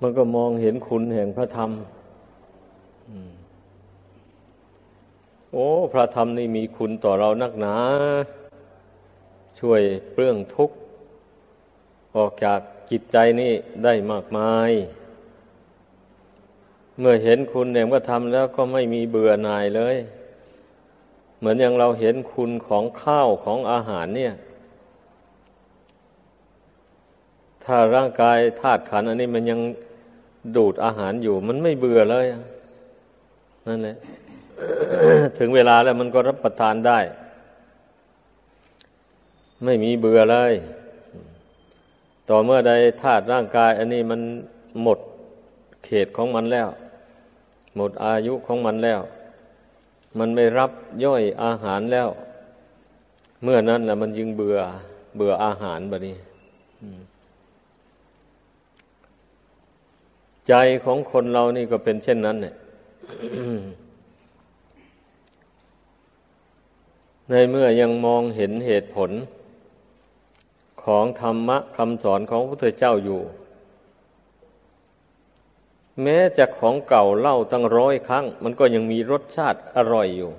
มันก็มองเห็นคุณแห่งพระธรรมโอ้พระธรรมนี่มีคุณต่อเรานักหนาช่วยเปลื้องทุกข์ออกจากจิตใจนี่ได้มากมายเมื่อเห็นคุณแห่งพระธรรมแล้วก็ไม่มีเบื่อหน่ายเลยเหมือนอย่างเราเห็นคุณของข้าวของอาหารเนี่ยถ้าร่างกายธาตุขันธ์อันนี้มันยังดูดอาหารอยู่มันไม่เบื่อเลยนั่นแหละ ถึงเวลาแล้วมันก็รับประทานได้ไม่มีเบื่อเลยต่อเมื่อใดธาตุร่างกายอันนี้มันหมดเขตของมันแล้วหมดอายุของมันแล้วมันไม่รับย่อยอาหารแล้วเมื่อนั้นแหละมันจึงเบื่ออาหารบัดนี้ใจของคนเรานี่ก็เป็นเช่นนั้นเนี่ย ในเมื่อยังมองเห็นเหตุผลของธรรมะคำสอนของพระพุทธเจ้าอยู่แม้จะของเก่าเล่าตั้งร้อยครั้งมันก็ยังมีรสชาติอร่อยอยู่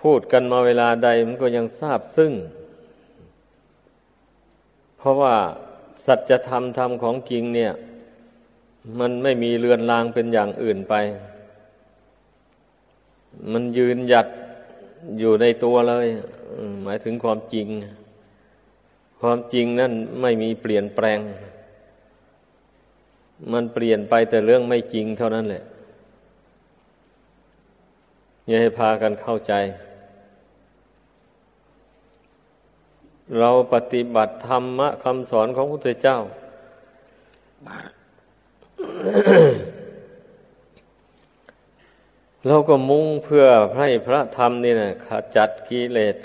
พูดกันมาเวลาใดมันก็ยังซาบซึ้งเพราะว่าสัจธรรมธรรมของจริงเนี่ยมันไม่มีเลือนลางเป็นอย่างอื่นไปมันยืนหยัดอยู่ในตัวเลยหมายถึงความจริงความจริงนั่นไม่มีเปลี่ยนแปลงมันเปลี่ยนไปแต่เรื่องไม่จริงเท่านั้นแหละอย่าให้พากันเข้าใจเราปฏิบัติธรรมะคำสอนของพระพุทธเจ้า เราก็มุ่งเพื่อให้พระธรรมนี่นะขจัดกิเลส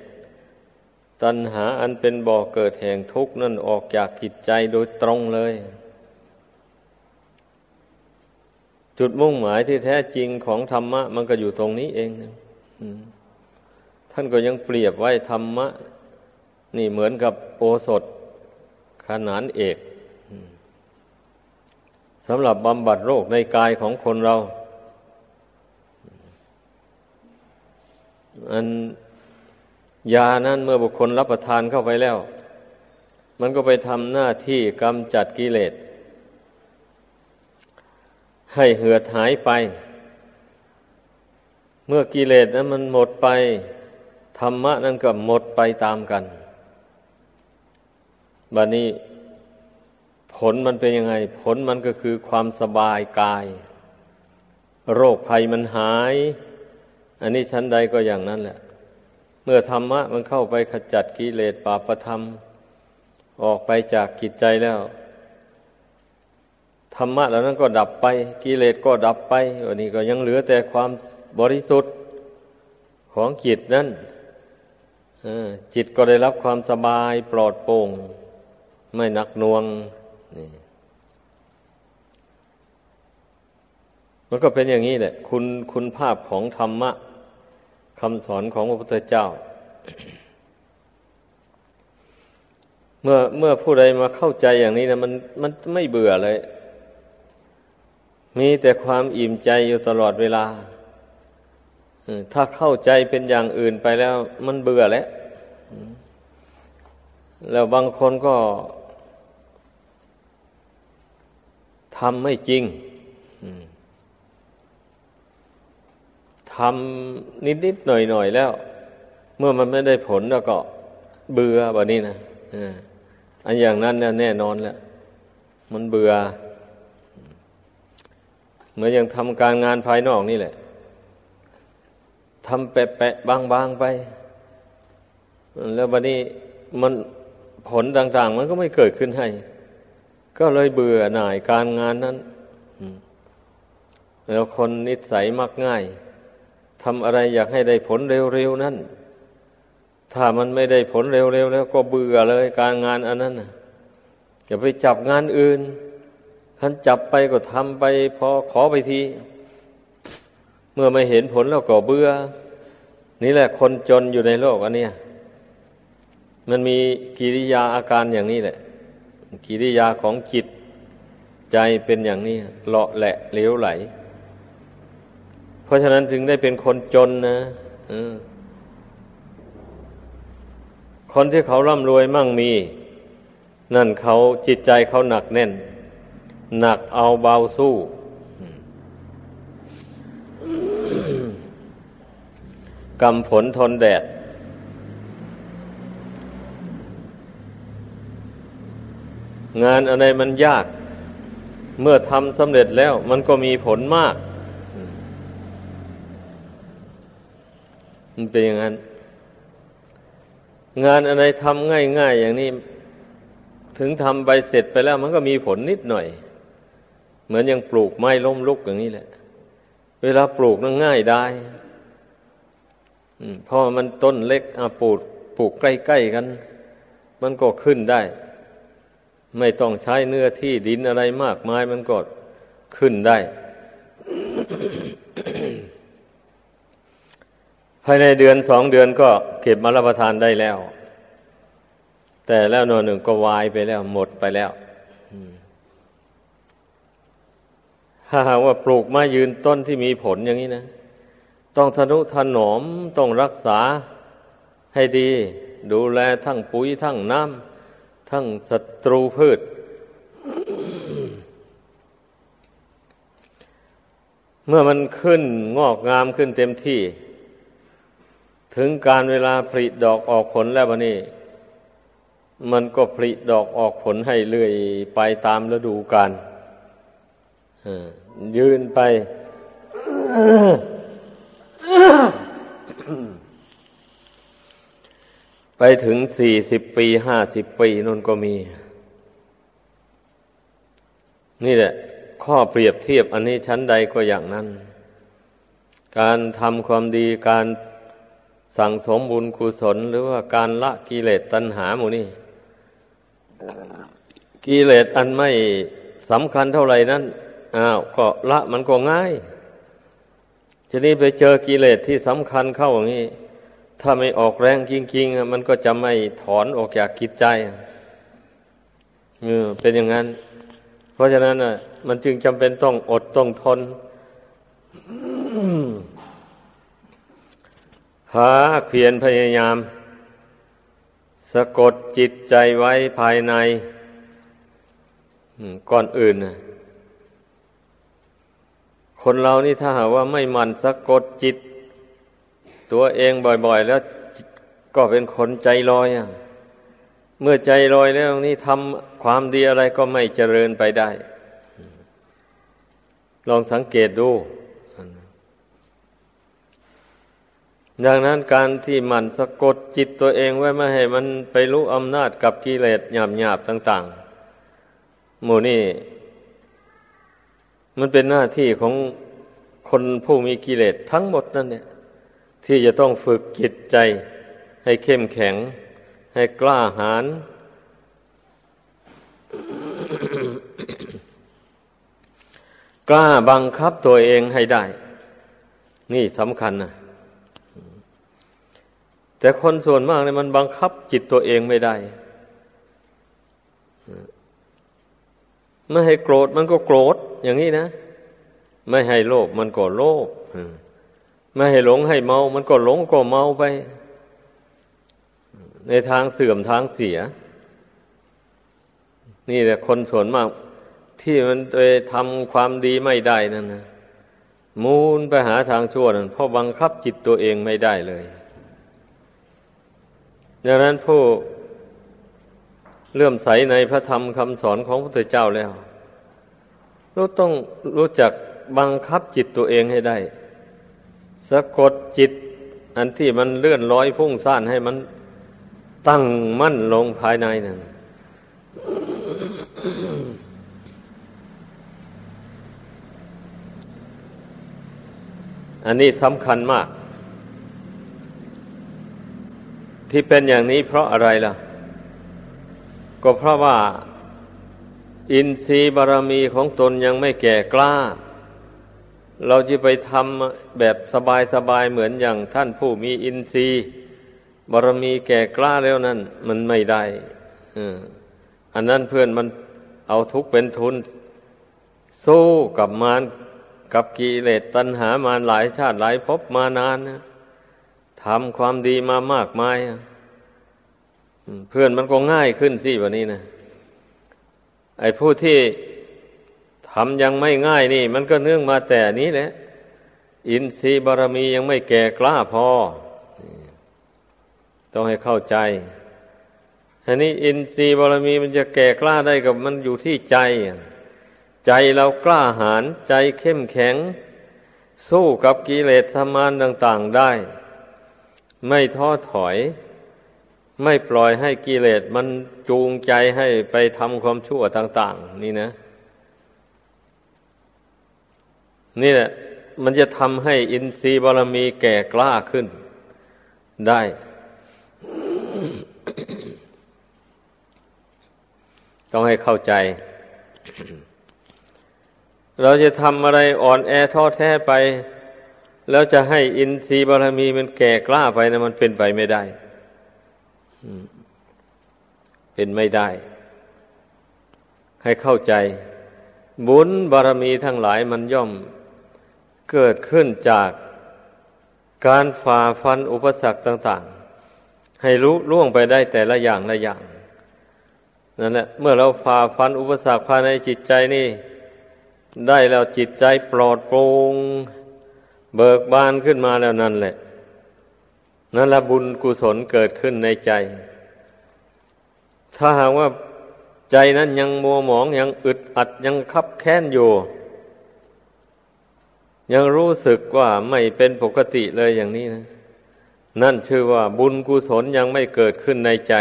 ตัณหาอันเป็นบ่อเกิดแห่งทุกข์นั่นออกจากจิตใจโดยตรงเลยจุดมุ่งหมายที่แท้จริงของธรรมะมันก็อยู่ตรงนี้เองท่านก็ยังเปรียบไว้ธรรมะนี่เหมือนกับโอสถขนานเอกสำหรับบำบัดโรคในกายของคนเราอันยานั้นเมื่อบุคคลรับประทานเข้าไปแล้วมันก็ไปทำหน้าที่กำจัดกิเลสให้เหือดหายไปเมื่อกิเลสนั้นมันหมดไปธรรมะนั้นก็หมดไปตามกันบัดนี้ผลมันเป็นยังไงผลมันก็คือความสบายกายโรคภัยมันหายอันนี้ชั้นใดก็อย่างนั้นแหละเมื่อธรรมะมันเข้าไปขจัดกิเลสปาปธรรมออกไปจากจิตใจแล้วธรรมะเหล่านั้นก็ดับไปกิเลสก็ดับไปวันนี้ก็ยังเหลือแต่ความบริสุทธิ์ของจิตนั้นจิตก็ได้รับความสบายปลอดโปร่งไม่หนักหน่วงนี่มันก็เป็นอย่างนี้แหละคุณภาพของธรรมะคำสอนของพระพุทธเจ้า เมื่อผู้ใดมาเข้าใจอย่างนี้นะมันไม่เบื่อเลยมีแต่ความอิ่มใจอยู่ตลอดเวลาถ้าเข้าใจเป็นอย่างอื่นไปแล้วมันเบื่อแล้วแล้วบางคนก็ทำไม่จริงทำนิดๆหน่อยๆแล้วเมื่อมันไม่ได้ผลแล้วก็เบื่อแบบนี้นะอันอย่างนั้นแน่นอนแล้วมันเบื่อเหมือนอย่างทำการงานภายนอกนี่แหละทำแปะๆบางๆไปแล้วบัดนี้มันผลต่างๆมันก็ไม่เกิดขึ้นให้ก็เลยเบื่อหน่ายการงานนั้นแล้วคนนิสัยมักง่ายทำอะไรอยากให้ได้ผลเร็วๆนั้นถ้ามันไม่ได้ผลเร็วๆแล้วก็เบื่อเลยการงานอันนั้นน่ะอย่าไปจับงานอื่นท่านจับไปก็ทำไปพอขอไปทีเมื่อไม่เห็นผลแล้วก็เบื่อนี่แหละคนจนอยู่ในโลกอันเนี้ยมันมีกิริยาอาการอย่างนี้แหละกิริยาของจิต ใจเป็นอย่างนี้เลาะแหละเหลวไหลเพราะฉะนั้นถึงได้เป็นคนจนนะคนที่เขาร่ำรวยมั่งมีนั่นเขาจิตใจเขาหนักแน่นหนักเอาเบาสู้ กำฝนทนแดดงานอะไรมันยากเมื่อทำสำเร็จแล้วมันก็มีผลมากมันเป็นอย่างนั้นงานอะไรทำง่ายๆอย่างนี้ถึงทำไปเสร็จไปแล้วมันก็มีผลนิดหน่อยเหมือนอย่างปลูกไม้ล้มลุกอย่างนี้แหละเวลาปลูกนั้นง่ายได้เพราะมันต้นเล็กปลูกใกล้ๆกันมันก็ขึ้นได้ไม่ต้องใช้เนื้อที่ดินอะไรมากมายมันก็ขึ้นได้ ภายในเดือนสองเดือนก็เก็บมารับประทานได้แล้วแต่แล้วหนึ่งก็วายไปแล้วหมดไปแล้วถ้าหากว่าปลูกมายืนต้นที่มีผลอย่างนี้นะต้องทนุถนอมต้องรักษาให้ดีดูแลทั้งปุ๋ยทั้งน้ำทั้งศัตรูพืช เมื่อมันขึ้นงอกงามขึ้นเต็มที่ถึงการเวลาผลิดอกออกผลแล้วบัดนี้มันก็ผลิดอกออกผลให้เรื่อยไปตามฤดูกาลยืนไป ไปถึง40 ปี50 ปีนั่นก็มีนี่แหละข้อเปรียบเทียบอันนี้ชั้นใดก็อย่างนั้นการทำความดีการสั่งสมบุญกุศลหรือว่าการละกิเลสตัณหาหมู่นี้กิเลสอันไม่สำคัญเท่าไหร่นั้นก็ละมันก็ง่ายทีนี้ไปเจอกิเลสที่สำคัญเข้าอย่างนี้ถ้าไม่ออกแรงจริงๆมันก็จะไม่ถอนออกจากจิตใจเป็นอย่างนั้นเพราะฉะนั้นมันจึงจำเป็นต้องอดต้องทน หาเพียรพยายามสะกดจิตใจไว้ภายในก่อนอื่นคนเรานี่ถ้าหากว่าไม่หมั่นสะกดจิตตัวเองบ่อยๆแล้วก็เป็นคนใจลอยเมื่อใจลอยแล้วนี่ทำความดีอะไรก็ไม่เจริญไปได้ลองสังเกตดูดังนั้นการที่หมั่นสะกดจิตตัวเองไว้ไม่ให้มันไปรู้อำนาจกับกิเลสหยาบๆต่างๆหมู่นี่มันเป็นหน้าที่ของคนผู้มีกิเลสทั้งหมดนั่นเนี่ยที่จะต้องฝึกจิตใจให้เข้มแข็งให้กล้าหาญ กล้าบังคับตัวเองให้ได้นี่สำคัญนะแต่คนส่วนมากเนี่ยมันบังคับจิตตัวเองไม่ได้ไม่ให้โกรธมันก็โกรธอย่างนี้นะไม่ให้โลภมันก็โลภไม่ให้หลงให้เมามันก็หลงก็เมาไปในทางเสื่อมทางเสียนี่แหละคนส่วนมากที่มันไปทำความดีไม่ได้นั่นนะมูลไปหาทางชั่วนั่นเพราะบังคับจิตตัวเองไม่ได้เลยดังนั้นผู้เลื่อมใสในพระธรรมคำสอนของพระพุทธเจ้าแล้วเราต้องรู้จักบังคับจิตตัวเองให้ได้สะกดจิตอันที่มันเลื่อนลอยฟุ้งซ่านให้มันตั้งมั่นลงภายในนั่น อันนี้สำคัญมากที่เป็นอย่างนี้เพราะอะไรล่ะก็เพราะว่าอินทรีย์บารมีของตนยังไม่แก่กล้าเราจะไปทำแบบสบายๆเหมือนอย่างท่านผู้มีอินทรีย์บารมีแก่กล้าแล้วนั่นมันไม่ได้อันนั้นเพื่อนมันเอาทุกข์เป็นทุน สู้กับมารกับกิเลสตัณหามารหลายชาติหลายภพมานานนะทำความดีมามากมายเพื่อนมันก็ง่ายขึ้นสิแบบนี้นะไอ้ผู้ที่ทำยังไม่ง่ายนี่มันก็เนื่องมาแต่นี้แหละอินทรีย์บารมียังไม่แก่กล้าพอต้องให้เข้าใจอันนี้อินทรีย์บารมีมันจะแก่กล้าได้กับมันอยู่ที่ใจใจเรากล้าหาญใจเข้มแข็งสู้กับกิเลสมารต่างๆได้ไม่ท้อถอยไม่ปล่อยให้กิเลสมันจูงใจให้ไปทำความชั่วต่างๆนี่นะนี่แหละมันจะทำให้อินทรีย์บารมีแก่กล้าขึ้นได้ ต้องให้เข้าใจ เราจะทำอะไรอ่อนแอท้อแท้ไปแล้วจะให้อินทรีย์บารมีมันแก่กล้าไปนะมันเป็นไปไม่ได้เป็นไม่ได้ให้เข้าใจบุญบารมีทั้งหลายมันย่อมเกิดขึ้นจากการฝ่าฟันอุปสรรคต่างๆให้รู้ล่วงไปได้แต่ละอย่างละอย่างนั่นแหละเมื่อเราฝ่าฟันอุปสรรคภายในจิตใจนี่ได้แล้วจิตใจปลอดโปร่งเบิกบานขึ้นมาแล้วนั่นแหละนั่นละบุญกุศลเกิดขึ้นในใจถ้าหากว่าใจนั้นยังมัวหมองยังอึดอัดยังคับแค้นอยู่ยังรู้สึกว่าไม่เป็นปกติเลยอย่างนี้นะนั่นชื่อว่าบุญกุศลยังไม่เกิดขึ้นในใจ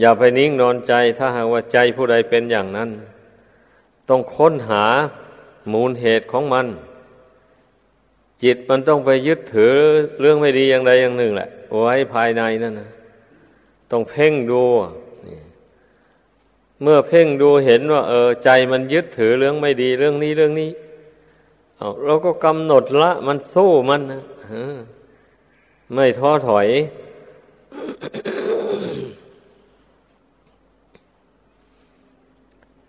อย่าไปนิ่งนอนใจถ้าหากว่าใจผู้ใดเป็นอย่างนั้นต้องค้นหามูลเหตุของมันจิตมันต้องไปยึดถือเรื่องไม่ดีอย่างใดอย่างหนึ่งแหละไว้ภายในนั่นนะต้องเพ่งดูเมื่อเพ่งดูเห็นว่าใจมันยึดถือเรื่องไม่ดีเรื่องนี้เรื่องนี้เราก็กำหนดละมันสู้มันนะไม่ท้อถอย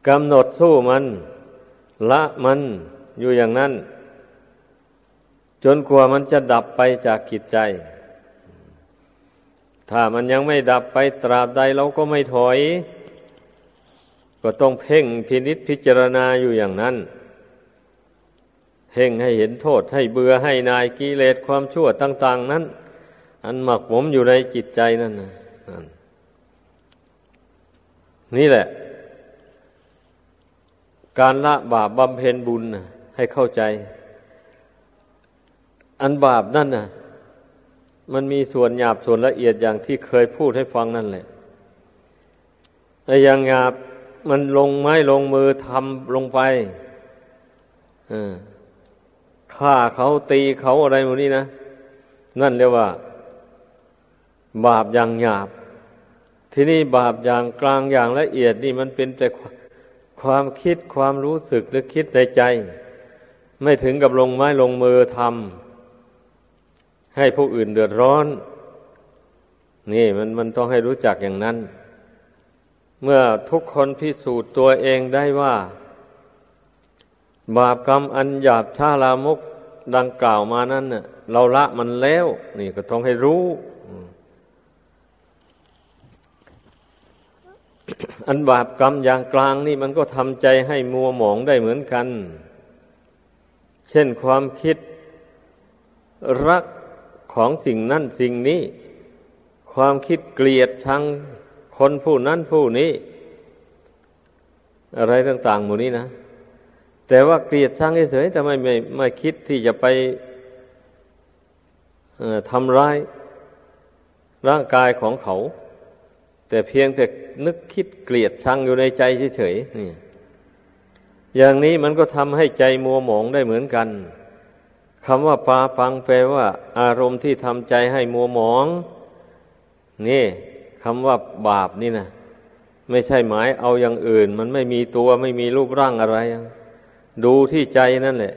กำหนดสู้มันละมันอยู่อย่างนั้นจนกว่ามันจะดับไปจากจิตใจถ้ามันยังไม่ดับไปตราบใดเราก็ไม่ถอยก็ต้องเพ่งพินิจพิจารณาอยู่อย่างนั้นเพ่งให้เห็นโทษให้เบื่อให้นายกิเลสความชั่วต่างๆนั้นอันหมักหมมอยู่ในจิตใจนั่นนะนี่แหละการละบาปบำเพ็ญบุญนะให้เข้าใจอันบาปนั่นนะมันมีส่วนหยาบส่วนละเอียดอย่างที่เคยพูดให้ฟังนั่นแหละไอ้อย่างหยาบมันลงไม้ลงมือทำลงไปฆ่าเขาตีเขาอะไรพวกนี้นะนั่นเรียกว่าบาปอย่างหยาบที่นี่บาปอย่างกลางอย่างละเอียดนี่มันเป็นแต่ความคิดความรู้สึกหรือคิดในใจไม่ถึงกับลงไม้ลงมือทำให้ผู้อื่นเดือดร้อนนี่มันต้องให้รู้จักอย่างนั้นเมื่อทุกคนพิสูจน์ตัวเองได้ว่าบาปกรรมอันหยาบช้าลามกดังกล่าวมานั้นน่ะเราละมันแล้วนี่ก็ต้องให้รู้ อันบาปกรรมอย่างกลางนี่มันก็ทำใจให้มัวหมองได้เหมือนกันเช่นความคิดรักของสิ่งนั้นสิ่งนี้ความคิดเกลียดชังคนผู้นั้นผู้นี้อะไรต่างๆหมู่นี้นะแต่ว่าเกลียดชังเฉยๆแต่ไม่คิดที่จะไปทำร้ายร่างกายของเขาแต่เพียงแต่นึกคิดเกลียดชังอยู่ในใจเฉยๆนี่อย่างนี้มันก็ทำให้ใจมัวหมองได้เหมือนกันคำว่าปาปังแปลว่าอารมณ์ที่ทำใจให้มัวหมองนี่คำว่าบาปนี่นะไม่ใช่หมายเอาอย่างอื่นมันไม่มีตัวไม่มีรูปร่างอะไรดูที่ใจนั่นแหละ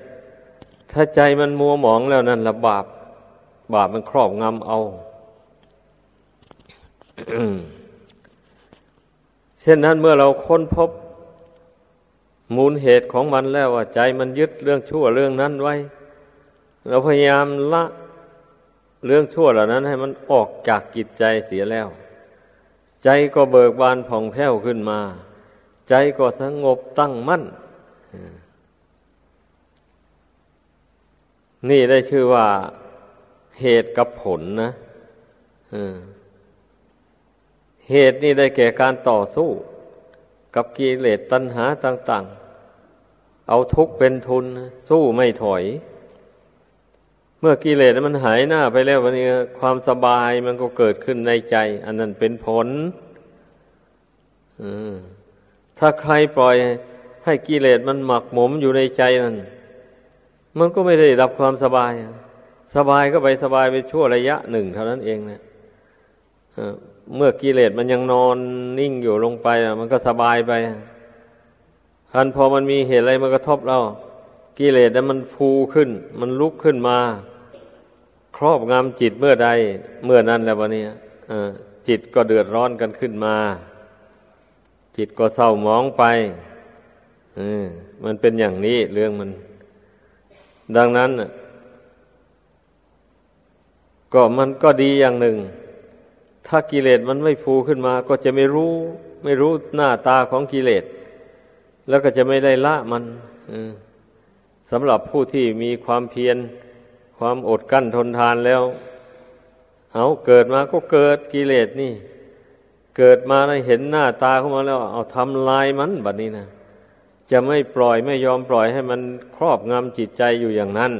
ถ้าใจมันมัวหมองแล้วนั่นละบาปมันครอบงำเอา เช่นนั้นเมื่อเราค้นพบ มูลเหตุของมันแล้วว่าใจมันยึดเรื่องชั่วเรื่องนั้นไว้เราพยายามละเรื่องชั่วเหล่านั้นให้มันออกจากจิตใจเสียแล้วใจก็เบิกบานผ่องแผ้วขึ้นมาใจก็สงบตั้งมั่นนี่ได้ชื่อว่าเหตุกับผลนะเหตุนี่ได้แก่การต่อสู้กับกิเลสตัณหาต่างๆเอาทุกข์เป็นทุนสู้ไม่ถอยเมื่อกิเลสมันหายหน้าไปแล้ววันนี้ความสบายมันก็เกิดขึ้นในใจอันนั้นเป็นผลถ้าใครปล่อยให้กิเลสมันหมักหมมอยู่ในใจนั้นมันก็ไม่ได้รับความสบายสบายก็ไปสบายไปชั่วระยะหนึ่งเท่านั้นเองนะเมื่อกิเลสมันยังนอนนิ่งอยู่ลงไปมันก็สบายไปทันพอมันมีเหตุอะไรมากระทบเรากิเลสนั้นมันฟูขึ้นมันลุกขึ้นมาครอบงำจิตเมื่อใดเมื่อนั้นแล้ววะเนี่ยจิตก็เดือดร้อนกันขึ้นมาจิตก็เศร้าหมองไปมันเป็นอย่างนี้เรื่องมันดังนั้นก็มันก็ดีอย่างหนึ่งถ้ากิเลสมันไม่ฟูขึ้นมาก็จะไม่รู้หน้าตาของกิเลสแล้วก็จะไม่ได้ละมันสำหรับผู้ที่มีความเพียรความอดกั้นทนทานแล้วเอาเกิดมาก็เกิดกิเลสนี่เกิดมาแล้วเห็นหน้าตาของมันแล้วเอาทำลายมันบัดนี้นะจะไม่ปล่อยไม่ยอมปล่อยให้มันครอบงำจิตใจอยู่อย่างนั้น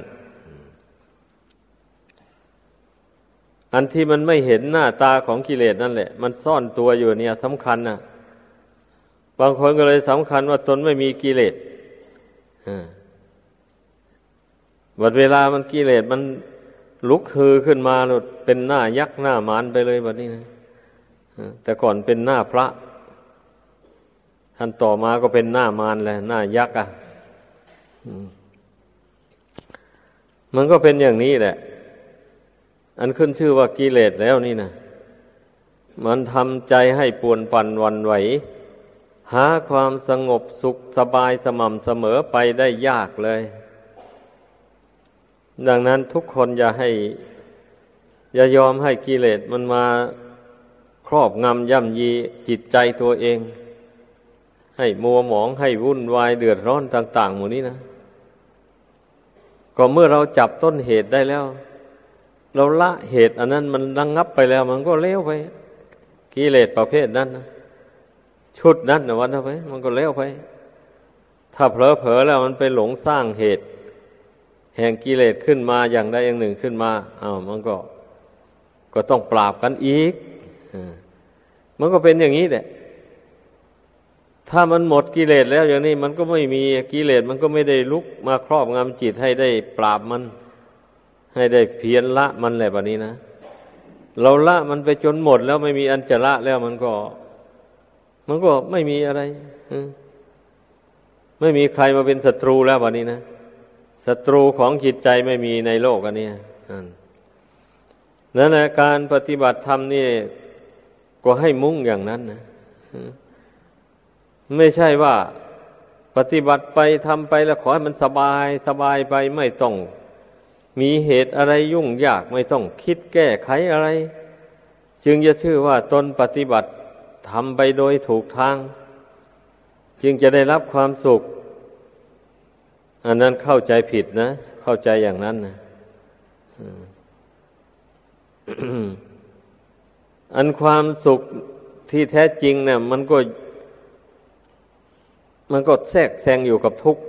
อันที่มันไม่เห็นหน้าตาของกิเลสนั่นแหละมันซ่อนตัวอยู่เนี่ยสำคัญนะบางคนก็เลยสำคัญว่าตนไม่มีกิเลสบัดเวลามันกิเลสมันลุกฮือขึ้นมาเป็นหน้ายักษ์หน้ามารไปเลยบัดนี้นะแต่ก่อนเป็นหน้าพระท่านต่อมาก็เป็นหน้ามารแล้วหน้ายักษ์มันก็เป็นอย่างนี้แหละอันขึ้นชื่อว่ากิเลสแล้วนี่นะมันทำใจให้ป่วนปั่นหวั่นไหวหาความสงบสุขสบายสม่ำเสมอไปได้ยากเลยดังนั้นทุกคนอย่ายอมให้กิเลสมันมาครอบงำย่ำยีจิตใจตัวเองให้มัวหมองให้วุ่นวายเดือดร้อนต่างๆหมู่นี้นะก็เมื่อเราจับต้นเหตุได้แล้วเราละเหตุอันนั้นมันระงับไปแล้วมันก็เลี้ยวไปกิเลสประเภทนั้นนะชุดนั้นนะวันนั้นไปมันก็เลี้ยวไปถ้าเผลอๆแล้วมันไปหลงสร้างเหตุแห่งกิเลสขึ้นมาอย่างใดอย่างหนึ่งขึ้นมามันก็ต้องปราบกันอีกมันก็เป็นอย่างนี้แหละถ้ามันหมดกิเลสแล้วอย่างนี้มันก็ไม่มีกิเลสมันก็ไม่ได้ลุกมาครอบงำจิตให้ได้ปราบมันให้ได้เพียรละมันอะไรแบบนี้นะเราละมันไปจนหมดแล้วไม่มีอันจะละแล้วมันก็ไม่มีอะไรไม่มีใครมาเป็นศัตรูแล้วแบบนี้นะศัตรูของจิตใจไม่มีในโลกอันนี้นั่นแหละการปฏิบัติธรรมนี่ก็ให้มุ่งอย่างนั้นนะไม่ใช่ว่าปฏิบัติไปทำไปแล้วขอให้มันสบายสบายไปไม่ต้องมีเหตุอะไรยุ่งยากไม่ต้องคิดแก้ไขอะไรจึงจะชื่อว่าตนปฏิบัติทำไปโดยถูกทางจึงจะได้รับความสุขอันนั้นเข้าใจผิดนะเข้าใจอย่างนั้นนะ อันความสุขที่แท้จริงเนี่ยมันก็แทรกแซงอยู่กับทุกข์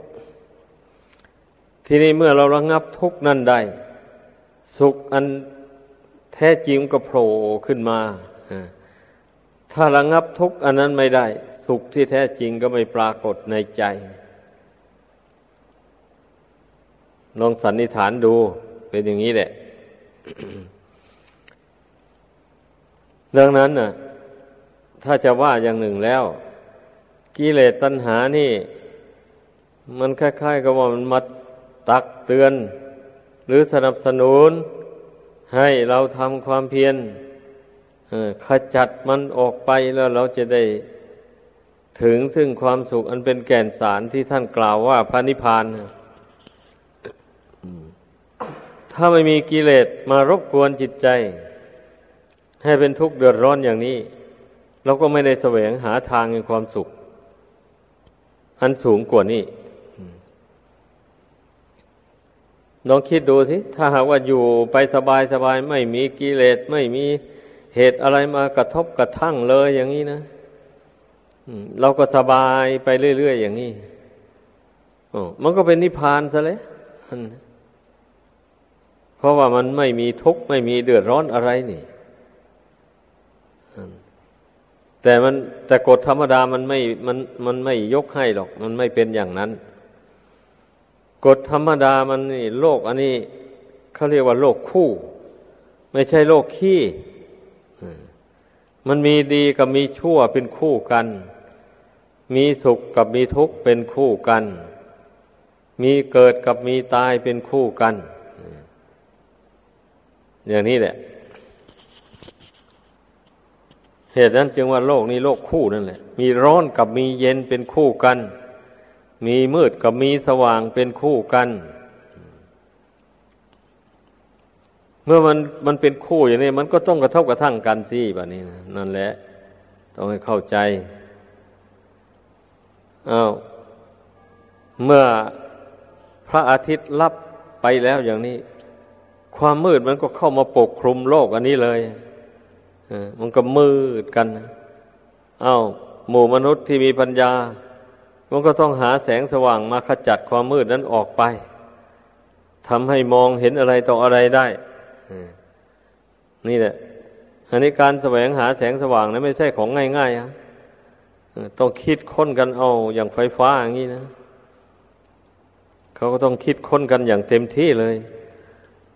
ทีนี้เมื่อเราระงับทุกข์นั่นได้สุขอันแท้จริงก็โผล่ขึ้นมาถ้าระงับทุกข์อันนั้นไม่ได้สุขที่แท้จริงก็ไม่ปรากฏในใจลองสันนิษฐานดูเป็นอย่างนี้แหละ ดังนั้นน่ะถ้าจะว่าอย่างหนึ่งแล้วกิเลสตัณหานี่มันคล้ายๆกับว่ามันมาตักเตือนหรือสนับสนุนให้เราทำความเพียรขจัดมันออกไปแล้วเราจะได้ ถึงซึ่งความสุขอันเป็นแก่นสารที่ท่านกล่าวว่าพระนิพพานถ้าไม่มีกิเลสมารบกวนจิตใจให้เป็นทุกข์เดือดร้อนอย่างนี้เราก็ไม่ได้แสวงหาทางแห่งความสุขอันสูงกว่านี้ลองคิดดูสิถ้าหากว่าอยู่ไปสบายๆไม่มีกิเลสไม่มีเหตุอะไรมากระทบกระทั่งเลยอย่างนี้นะเราก็สบายไปเรื่อยๆอย่างนี้มันก็เป็นนิพพานซะแล้วเพราะว่ามันไม่มีทุกข์ไม่มีเดือดร้อนอะไรนี่แต่กฎธรรมดามันไม่ยกให้หรอกมันไม่เป็นอย่างนั้นกฎธรรมดามันนี่โลกอันนี้เขาเรียกว่าโลกคู่ไม่ใช่โลกขี้มันมีดีกับมีชั่วเป็นคู่กันมีสุขกับมีทุกข์เป็นคู่กันมีเกิดกับมีตายเป็นคู่กันอย่างนี้แหละเหตุนั้นจึงว่าโลกนี้โลกคู่นั่นแหละมีร้อนกับมีเย็นเป็นคู่กันมีมืดกับมีสว่างเป็นคู่กันเมื่อมันเป็นคู่อย่างนี้มันก็ต้องกระทบกระทั่งกันสิแบบนี้นะนั่นแหละต้องให้เข้าใจเมื่อพระอาทิตย์ลับไปแล้วอย่างนี้ความมืดมันก็เข้ามาปกคลุมโลกอันนี้เลยมันก็มืดกันหมู่มนุษย์ที่มีปัญญามันก็ต้องหาแสงสว่างมาขจัดความมืดนั้นออกไปทำให้มองเห็นอะไรต่ออะไรได้นี่แหละอันนี้การแสวงหาแสงสว่างนั้นไม่ใช่ของง่ายๆนะต้องคิดค้นกันเอาอย่างไฟฟ้าอย่างนี้นะเขาก็ต้องคิดค้นกันอย่างเต็มที่เลย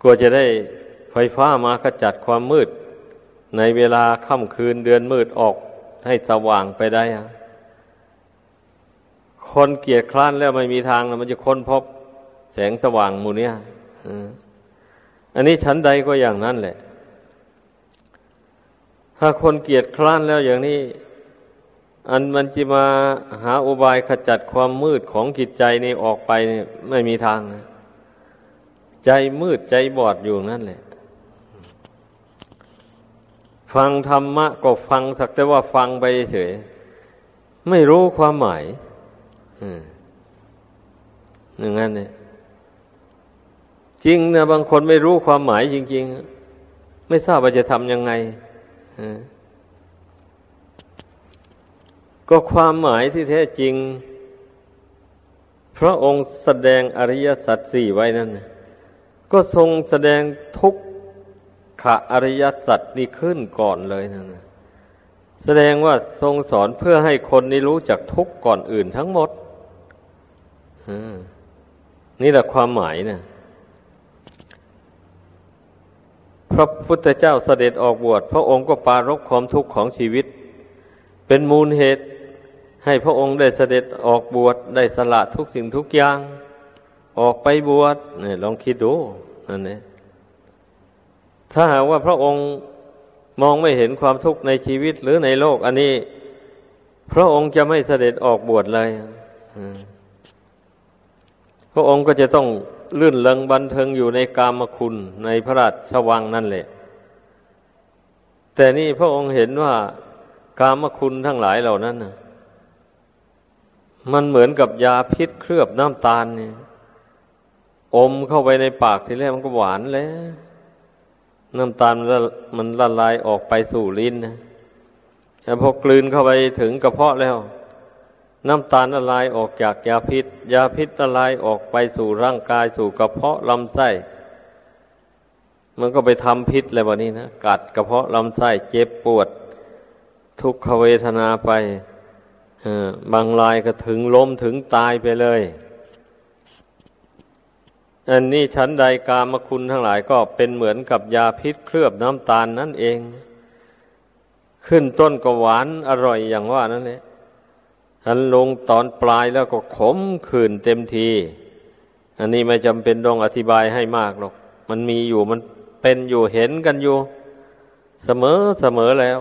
กลัวจะได้ไฟฟ้ามาขจัดความมืดในเวลาค่ำคืนเดือนมืดออกให้สว่างไปได้คนเกียจคร้านแล้วไม่มีทางนะมันจะค้นพบแสงสว่างหมู่เนี้ยอันนี้ชั้นใดก็อย่างนั้นแหละถ้าคนเกียจคร้านแล้วอย่างนี้อันมันจะมาหาอุบายขจัดความมืดของจิตใจนี่ออกไปนี่ไม่มีทางนะใจมืดใจบอดอยู่นั่นแหละฟังธรรมะก็ฟังสักแต่ว่าฟังไปเฉยไม่รู้ความหมายอย่างนั้นเนี่ยจริงนะบางคนไม่รู้ความหมายจริงๆไม่ทราบว่าจะทำยังไงก็ความหมายที่แท้จริงพระองค์แสดงอริยสัจสี่ไว้นั่นก็ทรงแสดงทุกขอริยสัจนี่ขึ้นก่อนเลยนั่นแสดงว่าทรงสอนเพื่อให้คนนี้รู้จักทุกข์ก่อนอื่นทั้งหมดนี่แหละความหมายนะพระพุทธเจ้าเสด็จออกบวชพระองค์ก็ปรารภความทุกข์ของชีวิตเป็นมูลเหตุให้พระองค์ได้เสด็จออกบวชได้สละทุกสิ่งทุกอย่างออกไปบวชนี่ลองคิดดูนั่นเองถ้าหากว่าพระองค์มองไม่เห็นความทุกข์ในชีวิตหรือในโลกอันนี้พระองค์จะไม่เสด็จออกบวชเลยพระองค์ก็จะต้องลื่นเลงบันเทิงอยู่ในกามคุณในพระราชวังนั่นแหละแต่นี่พระองค์เห็นว่ากามคุณทั้งหลายเหล่านั้นมันเหมือนกับยาพิษเคลือบน้ำตาลเนี่ยอมเข้าไปในปากทีแรกมันก็หวานแล้วน้ำตาลมันละลายออกไปสู่ลิ้นนะแต่พอกลืนเข้าไปถึงกระเพาะแล้วน้ำตาลละลายออกจากยาพิษยาพิษละลายออกไปสู่ร่างกายสู่กระเพาะลำไส้มันก็ไปทำพิษอะไรแบบนี้นะกัดกระเพาะลำไส้เจ็บปวดทุกขเวทนาไปบางรายก็ถึงล้มถึงตายไปเลยอันนี้ชั้นใดกามคุณทั้งหลายก็เป็นเหมือนกับยาพิษเคลือบน้ำตาลนั่นเองขึ้นต้นก็หวานอร่อยอย่างว่านั่นแหละหันลงตอนปลายแล้วก็ขมขื่นเต็มทีอันนี้ไม่จำเป็นต้องอธิบายให้มากหรอกมันมีอยู่มันเป็นอยู่เห็นกันอยู่เสมอแล้ว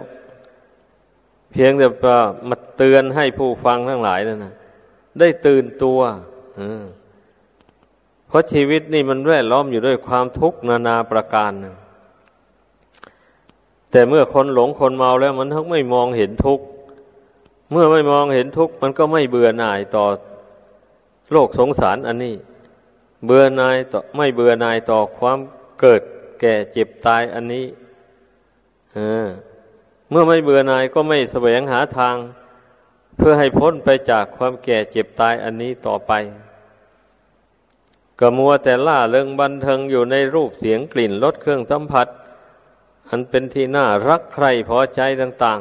เพียงแต่มาเตือนให้ผู้ฟังทั้งหลายนั่นนะได้ตื่นตัวเพราะชีวิตนี่มันแวดล้อมอยู่ด้วยความทุกข์นานาประการนะแต่เมื่อคนหลงคนเมาแล้วมันทั้งไม่มองเห็นทุกข์เมื่อไม่มองเห็นทุกข์มันก็ไม่เบื่อหน่ายต่อโลกสงสารอันนี้เบื่อหน่ายต่อไม่เบื่อหน่ายต่อความเกิดแก่เจ็บตายอันนี้เมื่อไม่เบื่อหน่ายก็ไม่แสวงหาทางเพื่อให้พ้นไปจากความแก่เจ็บตายอันนี้ต่อไปก็มัวแต่ล่าเริงบันเทิงอยู่ในรูปเสียงกลิ่นรสเครื่องสัมผัสอันเป็นที่น่ารักใคร่พอใจต่าง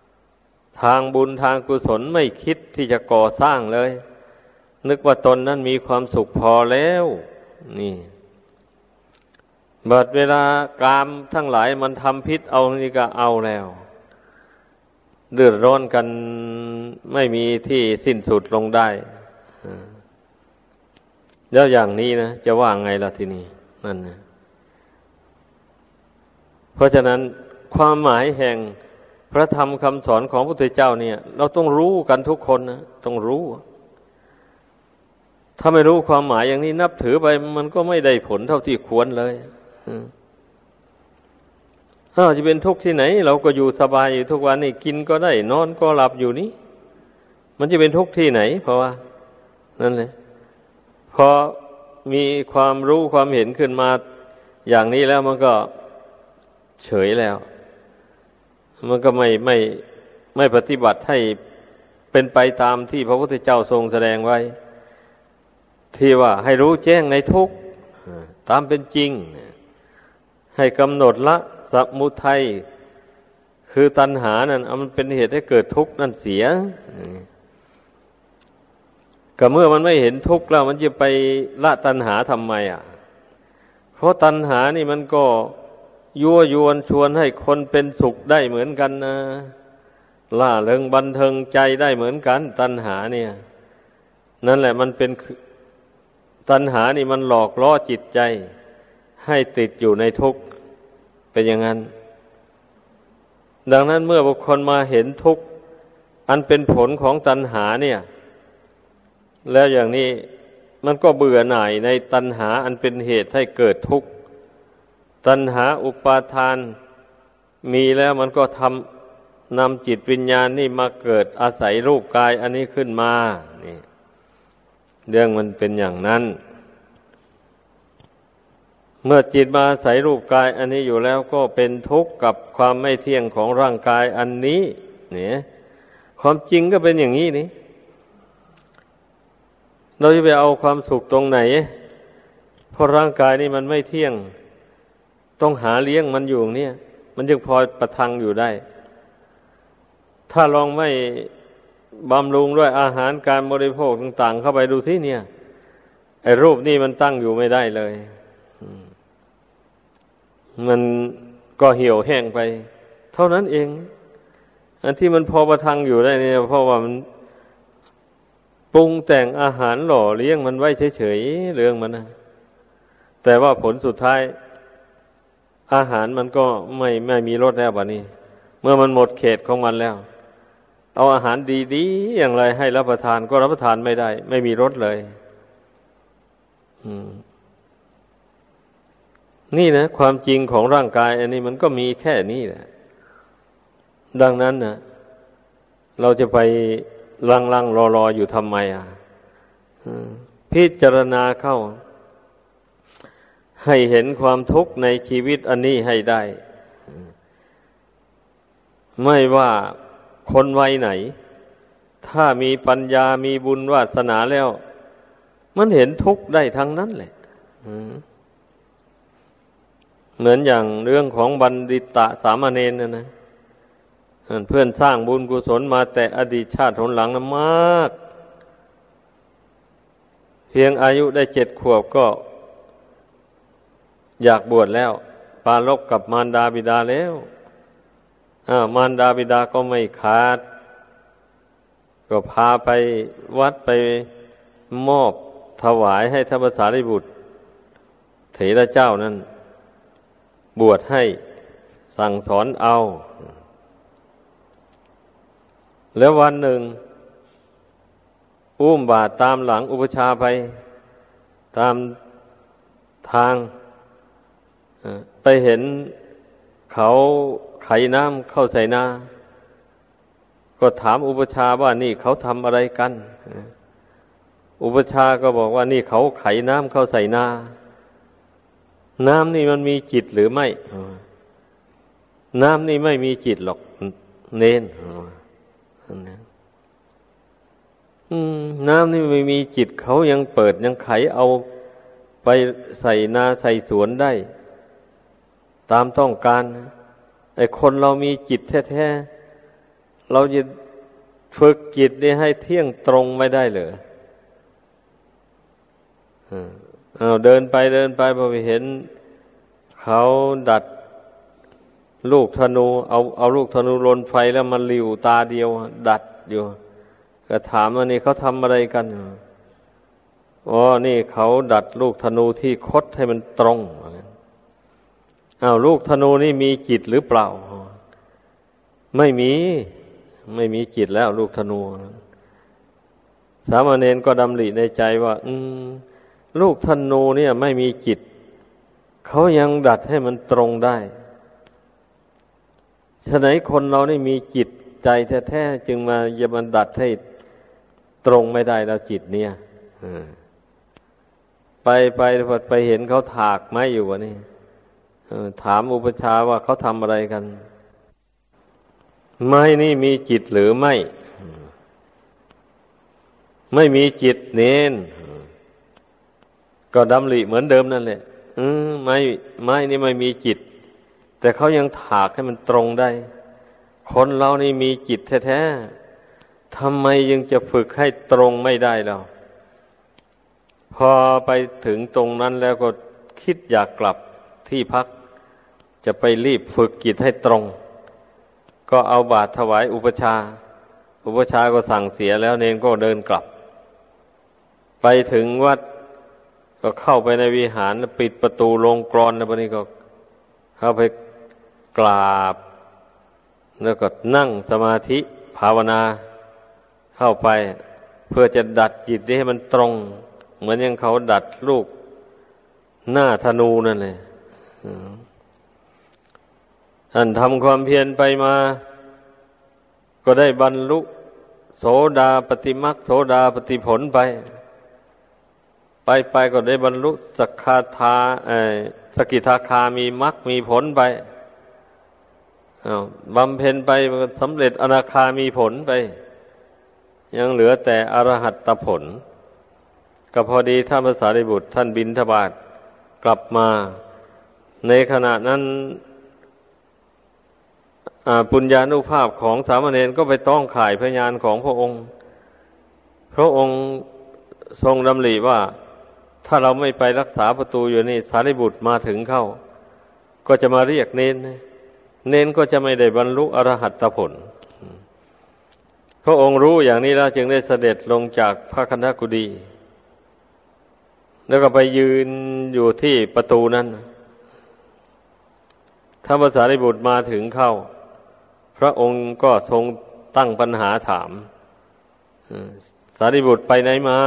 ๆทางบุญทางกุศลไม่คิดที่จะก่อสร้างเลยนึกว่าตนนั้นมีความสุขพอแล้วนี่บัดเวลากามทั้งหลายมันทำพิษเอานี่ก็เอาแล้วเดือดร้อนกันไม่มีที่สิ้นสุดลงได้แล้วอย่างนี้นะจะว่าไงล่ะทีนี้นั่นนะเพราะฉะนั้นความหมายแห่งพระธรรมคำสอนของพระพุทธเจ้าเนี่ยเราต้องรู้กันทุกคนนะต้องรู้ถ้าไม่รู้ความหมายอย่างนี้นับถือไปมันก็ไม่ได้ผลเท่าที่ควรเลยถ้าจะเป็นทุกข์ที่ไหนเราก็อยู่สบายอยู่ทุกวันนี่กินก็ได้นอนก็หลับอยู่นี่มันจะเป็นทุกข์ที่ไหนเพราะว่านั่นเลยพอมีความรู้ความเห็นขึ้นมาอย่างนี้แล้วมันก็เฉยแล้วมันก็ไม่ปฏิบัติให้เป็นไปตามที่พระพุทธเจ้าทรงแสดงไว้ที่ว่าให้รู้แจ้งในทุกข์ตามเป็นจริงให้กำหนดละสมุทัยคือตัณหานั่นมันเป็นเหตุให้เกิดทุกข์นั่นเสียก็เมื่อมันไม่เห็นทุกข์แล้วมันจะไปละตัณหาทำไมอ่ะเพราะตัณหานี่มันก็ยั่วยวนชวนให้คนเป็นสุขได้เหมือนกันนะล่าเริงบันเทิงใจได้เหมือนกันตัณหาเนี่ยนั่นแหละมันเป็นตัณหานี่มันหลอกล่อจิตใจให้ติดอยู่ในทุกข์เป็นอย่างนั้นดังนั้นเมื่อบุคคลมาเห็นทุกข์อันเป็นผลของตัณหาเนี่ยแล้วอย่างนี้มันก็เบื่อหน่ายในตัณหาอันเป็นเหตุให้เกิดทุกข์ตัณหาอุปาทานมีแล้วมันก็นำจิตวิญญาณนี่มาเกิดอาศัยรูปกายอันนี้ขึ้นมานี่เรื่องมันเป็นอย่างนั้นเมื่อจิตมาอาศัยรูปกายอันนี้อยู่แล้วก็เป็นทุกข์กับความไม่เที่ยงของร่างกายอันนี้เนี่ยความจริงก็เป็นอย่างนี้นี่เราจะไปเอาความสุขตรงไหนเพราะร่างกายนี่มันไม่เที่ยงต้องหาเลี้ยงมันอยู่เนี่ยมันจึงพอประทังอยู่ได้ถ้าลองไม่บำรุงด้วยอาหารการบริโภคต่างๆเข้าไปดูสิเนี่ยไอ้รูปนี่มันตั้งอยู่ไม่ได้เลยมันก็เหี่ยวแห้งไปเท่านั้นเองอันที่มันพอประทังอยู่ได้เนี่ยเพราะว่ามันปรุงแต่งอาหารหล่อเลี้ยงมันไว้เฉยๆเรื่องมันนะแต่ว่าผลสุดท้ายอาหารมันก็ไม่มีรสแล้วบัดนี้เมื่อมันหมดเขตของมันแล้วเอาอาหารดีๆอย่างไรให้รับประทานก็รับประทานไม่ได้ไม่มีรสเลยนี่นะความจริงของร่างกายอันนี้มันก็มีแค่นี้แหละดังนั้นนะเราจะไปลังๆรอๆอยู่ทำไมอ่ะพิจารณาเข้าให้เห็นความทุกข์ในชีวิตอันนี้ให้ได้ไม่ว่าคนวัยไหนถ้ามีปัญญามีบุญวาสนาแล้วมันเห็นทุกข์ได้ทั้งนั้นแหละเหมือนอย่างเรื่องของบัณฑิตะสามเณรนะนะเพื่อนสร้างบุญกุศลมาแต่อดีตชาติหนหลังนั้นมากเพียงอายุได้7 ขวบก็อยากบวชแล้วปารภกับมารดาบิดาแล้วมารดาบิดาก็ไม่ขาดก็พาไปวัดไปมอบถวายให้ทัพพสารีบุตรเถระเจ้านั้นบวชให้สั่งสอนเอา แล้ววันหนึ่งอุ้มบาตรตามหลังอุปชาไปตามทางไปเห็นเขาไขน้ำเข้าใส่นาก็ถามอุปชาว่านี่เขาทำอะไรกันอุปชาก็บอกว่านี่เขาไขน้ำเข้าใส่นาน้ำนี่มันมีจิตหรือไม่น้ำนี่ไม่มีจิตหรอกเน้นน้ำนี่ไม่มีจิตเขายังเปิดยังไขเอาไปใส่นาใส่สวนได้ตามต้องการไอ้คนเรามีจิตแท้ๆเราจะฝึกจิตนี่ให้เที่ยงตรงไม่ได้เหรอเดินไปเดินไปพอไปเห็นเขาดัดลูกธนูเอาลูกธนูลนไฟแล้วมันหลิวตาเดียวดัดอยู่ก็ถามว่านี่เขาทำอะไรกันอ๋อนี่เขาดัดลูกธนูที่คดให้มันตรงอ้าวลูกธนูนี่มีจิตหรือเปล่าไม่มีจิตแล้วลูกธนูสามเณรก็ดำริในใจว่าลูกธนูเนี่ยไม่มีจิตเขายังดัดให้มันตรงได้ฉะไหนคนเรานี่มีจิตใจแท้ๆจึงมาอย่ามันดัดให้ตรงไม่ได้แล้วจิตเนี่ยไปเห็นเขาถากไม้อยู่วะนี่ถามอุปชาว่าเขาทำอะไรกันไม้นี่มีจิตหรือไม่ไม่มีจิตเน้นก็ดำริเหมือนเดิมนั่นแหละไม้นี่ไม่มีจิตแต่เขายังถากให้มันตรงได้คนเรานี่มีจิตแท้ๆทำไมยังจะฝึกให้ตรงไม่ได้เราพอไปถึงตรงนั้นแล้วก็คิดอยากกลับที่พักจะไปรีบฝึกจิตให้ตรงก็เอาบาตรถวายอุปชาก็สั่งเสียแล้วเนนก็เดินกลับไปถึงวัดก็เข้าไปในวิหารปิดประตูลงกลอนแล้วบัดนี้ก็เข้าไปกราบแล้วก็นั่งสมาธิภาวนาเข้าไปเพื่อจะดัดจิตนี้ให้มันตรงเหมือนอย่างเขาดัดลูกหน้าธนูนั่นเลยท่านทำความเพียรไปมาก็ได้บรรลุโสดาปฏิมรรคโสดาปฏิผลไปก็ได้บรรลุสกิทาคามีมรรคมีผลไปบำเพ็ญไปสำเร็จอนาคามีผลไปยังเหลือแต่อรหัตตผลก็พอดีท่านพระสารีบุตรท่านบิณฑบาตกลับมาในขณะนั้นปุญญานุภาพของสามเณรก็ไปต้องข่ายพยานของพระองค์พระองค์ทรงดำริว่าถ้าเราไม่ไปรักษาประตูอยู่นี่สารีบุตรมาถึงเข้าก็จะมาเรียกเน้นก็จะไม่ได้บรรลุอรหัตตผลพระองค์รู้อย่างนี้แล้วจึงได้เสด็จลงจากพระคันธกุฎีแล้วก็ไปยืนอยู่ที่ประตูนั้นถ้าพระสารีบุตรมาถึงเข้าพระองค์ก็ทรงตั้งปัญหาถามสารีบุตรไปไหนมา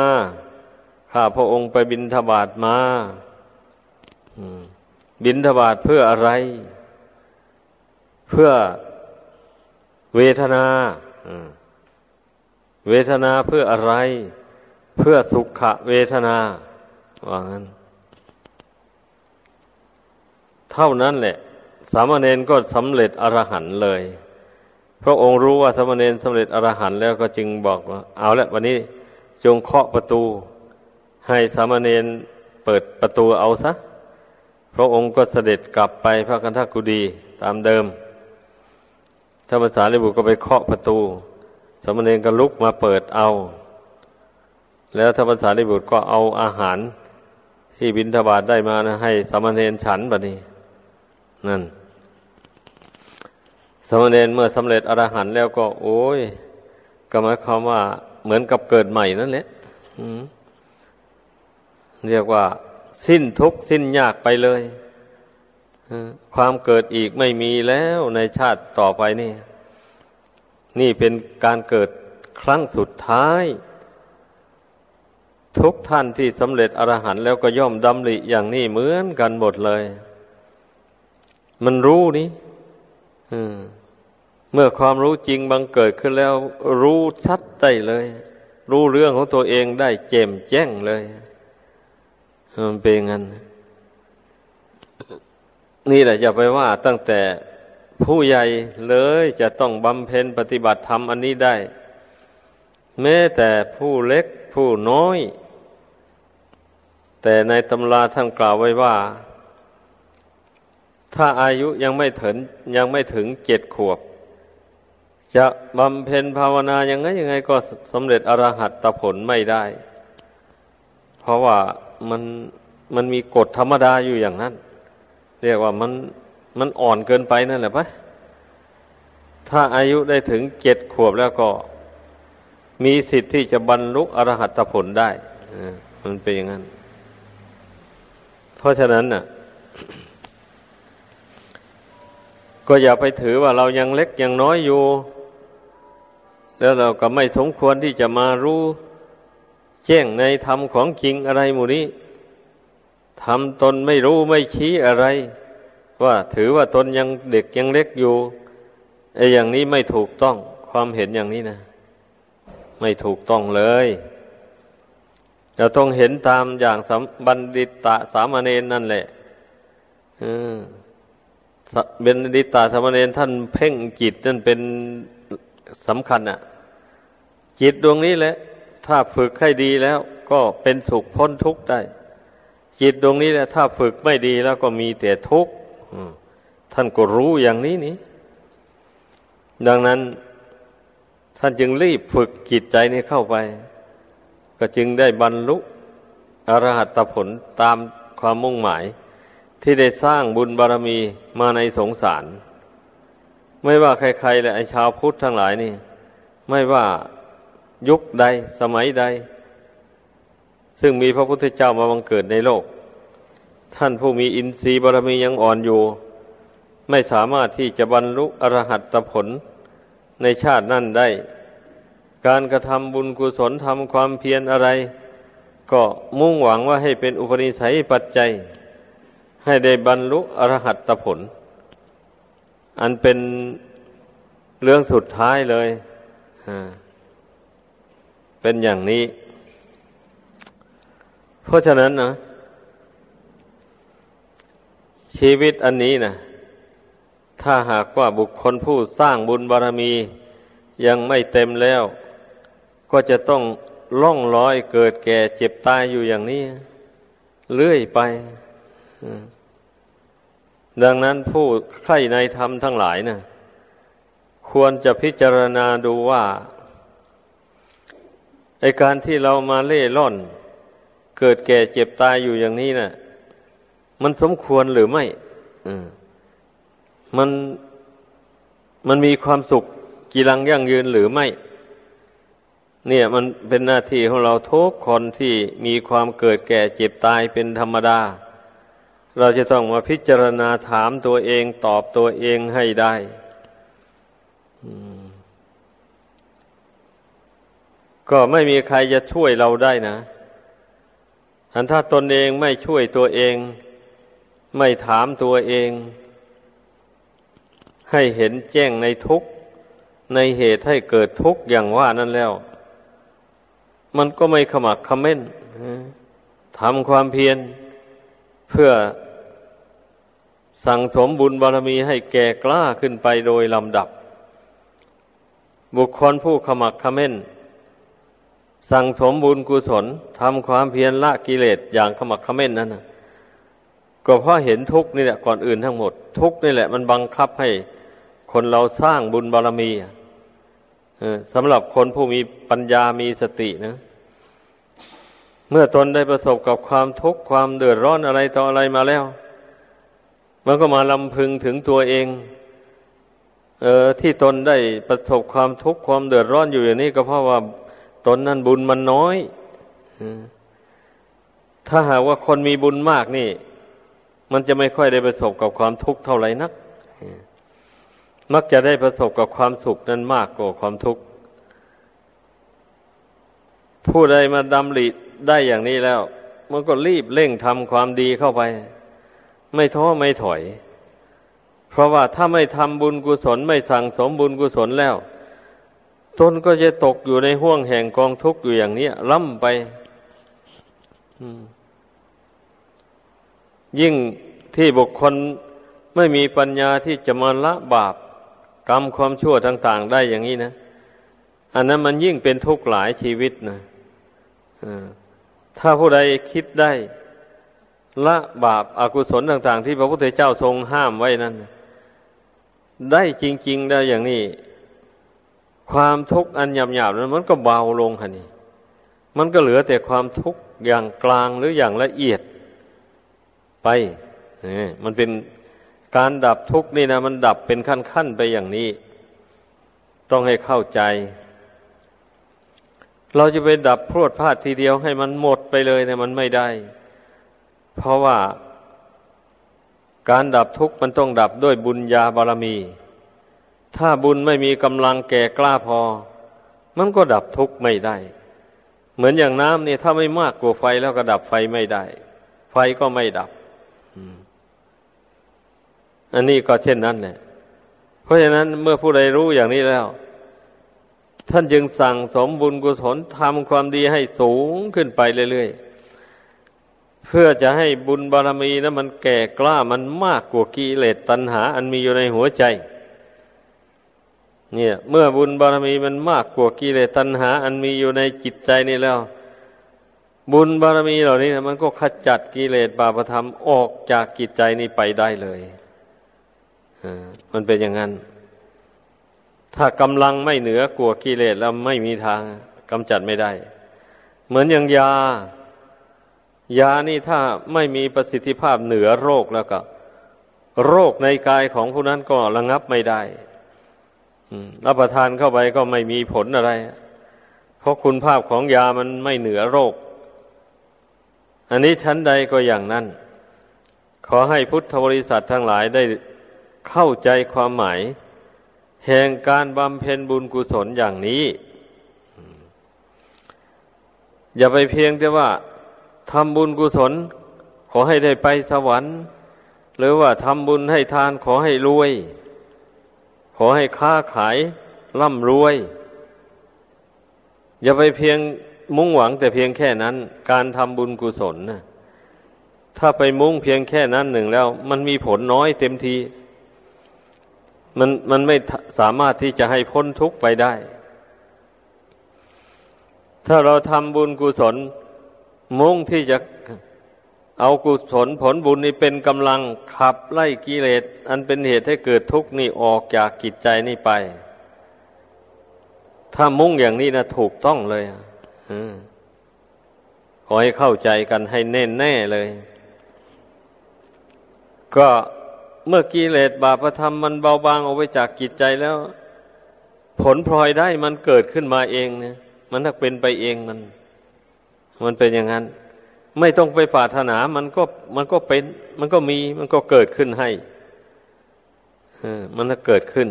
ข้าพระองค์ไปบิณฑบาตมาบิณฑบาตเพื่ออะไรเพื่อเวทนาเวทนาเพื่ออะไรเพื่อสุขเวทนาว่างั้นเท่านั้นแหละสามเณรก็สำเร็จอรหันต์เลยพระองค์รู้ว่าสามเณรสำเร็จอรหันต์แล้วก็จึงบอกว่าเอาละวันนี้จงเคาะประตูให้สามเณรเปิดประตูเอาซะพระองค์ก็เสด็จกลับไปพระคันธกุฎีตามเดิมท่านพระสารีบุตรก็ไปเคาะประตูสามเณรก็ลุกมาเปิดเอาแล้วท่านพระสารีบุตรก็เอาอาหารที่บิณฑบาตได้มานะให้สามเณรฉันบัดนี้นั่นสามเณรเมื่อสำเร็จอรหันต์แล้วก็โอ้ยก็หมายความว่าเหมือนกับเกิดใหม่นั่นแหละเรียกว่าสิ้นทุกข์สิ้นยากไปเลยความเกิดอีกไม่มีแล้วในชาติต่อไปนี่ นี่เป็นการเกิดครั้งสุดท้ายทุกท่านที่สำเร็จอรหันต์แล้วก็ย่อมดำริอย่างนี้เหมือนกันหมดเลยมันรู้นี่เมื่อความรู้จริงบังเกิดขึ้นแล้วรู้ชัดได้เลยรู้เรื่องของตัวเองได้แจ่มแจ้งเลยมันเป็นงั้นนี่แหละอย่าไปว่าตั้งแต่ผู้ใหญ่เลยจะต้องบำเพ็ญปฏิบัติธรรมอันนี้ได้แม้แต่ผู้เล็กผู้น้อยแต่ในตำราท่านกล่าวไว้ว่าถ้าอายุยังไม่ถึง7 ขวบจะบำเพ็ญภาวนายังไงก็สำเร็จอรหัตผลไม่ได้เพราะว่ามันมีกฎธรรมดาอยู่อย่างนั้นเรียกว่ามันอ่อนเกินไปนั่นแหละปะถ้าอายุได้ถึง7 ขวบแล้วก็มีสิทธิ์ที่จะบรรลุอรหัตผลได้มันเป็นอย่างนั้นเพราะฉะนั้นน่ะก็อย่าไปถือว่าเรายังเล็กยังน้อยอยู่แล้วเราก็ไม่สมควรที่จะมารู้แจ้งในธรรมของจริงอะไรหมู่นี้ทำตนไม่รู้ไม่ชี้อะไรว่าถือว่าตนยังเด็กยังเล็กอยู่ไอ้อย่างนี้ไม่ถูกต้องความเห็นอย่างนี้นะไม่ถูกต้องเลยเราต้องเห็นตามอย่างบัณฑิตสามเณรนั่นแหละบัณฑิตสามเณรท่านเพ่งจิตนั่นเป็นสำคัญอ่ะจิตดวงนี้แหละถ้าฝึกให้ดีแล้วก็เป็นสุขพ้นทุกข์ได้จิตดวงนี้แหละถ้าฝึกไม่ดีแล้วก็มีแต่ทุกข์ท่านก็รู้อย่างนี้นี่ดังนั้นท่านจึงรีบฝึกจิตใจนี้เข้าไปก็จึงได้บรรลุอรหัตผลตามความมุ่งหมายที่ได้สร้างบุญบารมีมาในสงสารไม่ว่าใครๆแหละไอ้ชาวพุทธทั้งหลายนี่ไม่ว่ายุคใดสมัยใดซึ่งมีพระพุทธเจ้ามาบังเกิดในโลกท่านผู้มีอินทรีย์บารมียังอ่อนอยู่ไม่สามารถที่จะบรรลุอรหัตผลในชาตินั่นได้การกระทำบุญกุศลทำความเพียรอะไรก็มุ่งหวังว่าให้เป็นอุปนิสัยปัจจัยให้ได้บรรลุอรหัตผลอันเป็นเรื่องสุดท้ายเลยเป็นอย่างนี้เพราะฉะนั้นนะชีวิตอันนี้นะถ้าหากว่าบุคคลผู้สร้างบุญบารมียังไม่เต็มแล้วก็จะต้องล่องลอยเกิดแก่เจ็บตายอยู่อย่างนี้เรื่อยไปดังนั้นผู้ใคร่ในธรรมทั้งหลายนะควรจะพิจารณาดูว่าไอ้การที่เรามาเล่ร่อนเกิดแก่เจ็บตายอยู่อย่างนี้น่ะมันสมควรหรือไม่มันมีความสุขกีรังยั่งยืนหรือไม่เนี่ยมันเป็นหน้าที่ของเราทุกคนที่มีความเกิดแก่เจ็บตายเป็นธรรมดาเราจะต้องมาพิจารณาถามตัวเองตอบตัวเองให้ได้ก็ไม่มีใครจะช่วยเราได้นะถ้าตนเองไม่ช่วยตัวเองไม่ถามตัวเองให้เห็นแจ้งในทุกข์ในเหตุให้เกิดทุกข์อย่างว่านั้นแล้วมันก็ไม่ขมักเขม้นทำความเพียรเพื่อสั่งสมบุญบารมีให้แก่กล้าขึ้นไปโดยลำดับบุคคลผู้ขมักเขม้นสั่งสมบุญกุศลทำความเพียรละกิเลสอย่างขมักเขม้นนั้นนะก็เพราะเห็นทุกข์นี่แหละก่อนอื่นทั้งหมดทุกข์นี่แหละมันบังคับให้คนเราสร้างบุญบารมีสำหรับคนผู้มีปัญญามีสตินะเมื่อตนได้ประสบกับความทุกข์ความเดือดร้อนอะไรต่ออะไรมาแล้วมันก็มาลำพึงถึงตัวเองที่ตนได้ประสบความทุกข์ความเดือดร้อนอยู่อย่างนี้ก็เพราะว่าตนนั้นบุญมันน้อยถ้าหากว่าคนมีบุญมากนี่มันจะไม่ค่อยได้ประสบกับความทุกข์เท่าไหร่นัก มักจะได้ประสบกับความสุขนั้นมากกว่าความทุกข์ผู้ใดมาดำริได้อย่างนี้แล้วมันก็รีบเร่งทำความดีเข้าไปไม่ท้อไม่ถอยเพราะว่าถ้าไม่ทำบุญกุศลไม่สั่งสมบุญกุศลแล้วตนก็จะตกอยู่ในห้วงแห่งกองทุกข์อยู่อย่างนี้ล่ำไปยิ่งที่บุคคลไม่มีปัญญาที่จะมาละบาปกรรมความชั่วต่างๆได้อย่างนี้นะอันนั้นมันยิ่งเป็นทุกข์หลายชีวิตนะถ้าผู้ใดคิดได้ละบาปอกุศลต่างๆที่พระพุทธเจ้าทรงห้ามไว้นั้นได้จริงๆได้อย่างนี้ความทุกข์อันหยาบๆนั้นมันก็เบาลงค่ะนี่มันก็เหลือแต่ความทุกข์อย่างกลางหรืออย่างละเอียดไปมันเป็นการดับทุกข์นี่นะมันดับเป็นขั้นๆไปอย่างนี้ต้องให้เข้าใจเราจะไปดับพรวดพลาดทีเดียวให้มันหมดไปเลยเนี่ยมันไม่ได้เพราะว่าการดับทุกข์มันต้องดับด้วยบุญญาบารมีถ้าบุญไม่มีกำลังแก่กล้าพอมันก็ดับทุกข์ไม่ได้เหมือนอย่างน้ำเนี่ยถ้าไม่มากกว่าไฟแล้วก็ดับไฟไม่ได้ไฟก็ไม่ดับอันนี้ก็เช่นนั้นแหละเพราะฉะนั้นเมื่อผู้ใดรู้อย่างนี้แล้วท่านจึงสั่งสมบุญกุศลทำความดีให้สูงขึ้นไปเรื่อยๆเพื่อจะให้บุญบารมีนั้นมันแก่กล้ามันมากกว่ากิเลสตัณหาอันมีอยู่ในหัวใจเนี่ยเมื่อบุญบารมีมันมากกว่ากิเลสตัณหาอันมีอยู่ในจิตใจนี่แล้วบุญบารมีเหล่านี้นะมันก็ขจัดกิเลสบาปธรรมออกจากจิตใจนี้ไปได้เลยมันเป็นอย่างนั้นถ้ากำลังไม่เหนือกว่ากิเลสแล้วไม่มีทางกำจัดไม่ได้เหมือนอย่างยานี่ถ้าไม่มีประสิทธิภาพเหนือโรคแล้วก็โรคในกายของผู้นั้นก็ระงับไม่ได้รับประทานเข้าไปก็ไม่มีผลอะไรเพราะคุณภาพของยามันไม่เหนือโรคอันนี้ชั้นใดก็อย่างนั้นขอให้พุทธบริษัททั้งหลายได้เข้าใจความหมายแห่งการบำเพ็ญบุญกุศลอย่างนี้อย่าไปเพียงแต่ว่าทำบุญกุศลขอให้ได้ไปสวรรค์หรือว่าทำบุญให้ทานขอให้รวยขอให้ค้าขายร่ำรวยอย่าไปเพียงมุ่งหวังแต่เพียงแค่นั้นการทำบุญกุศลนะถ้าไปมุ่งเพียงแค่นั้นหนึ่งแล้วมันมีผลน้อยเต็มทีมันไม่สามารถที่จะให้พ้นทุกข์ไปได้ถ้าเราทำบุญกุศลมุ่งที่จะเอากุศลผลบุญนี้เป็นกำลังขับไล่กิเลสอันเป็นเหตุให้เกิดทุกข์นี่ออกจากจิตใจนี่ไปถ้ามุ่งอย่างนี้นะถูกต้องเลยขอให้เข้าใจกันให้แน่นแน่เลยก็เมื่อกิเลสบาปธรรมมันเบาบางออกไปจากจิตใจแล้วผลพลอยได้มันเกิดขึ้นมาเองเนี่ยมันถ้าเป็นไปเองมันเป็นอย่างนั้นไม่ต้องไปปรารถนามันก็เป็นมันก็มีมันก็เกิดขึ้นให้มันก็เกิดขึ้น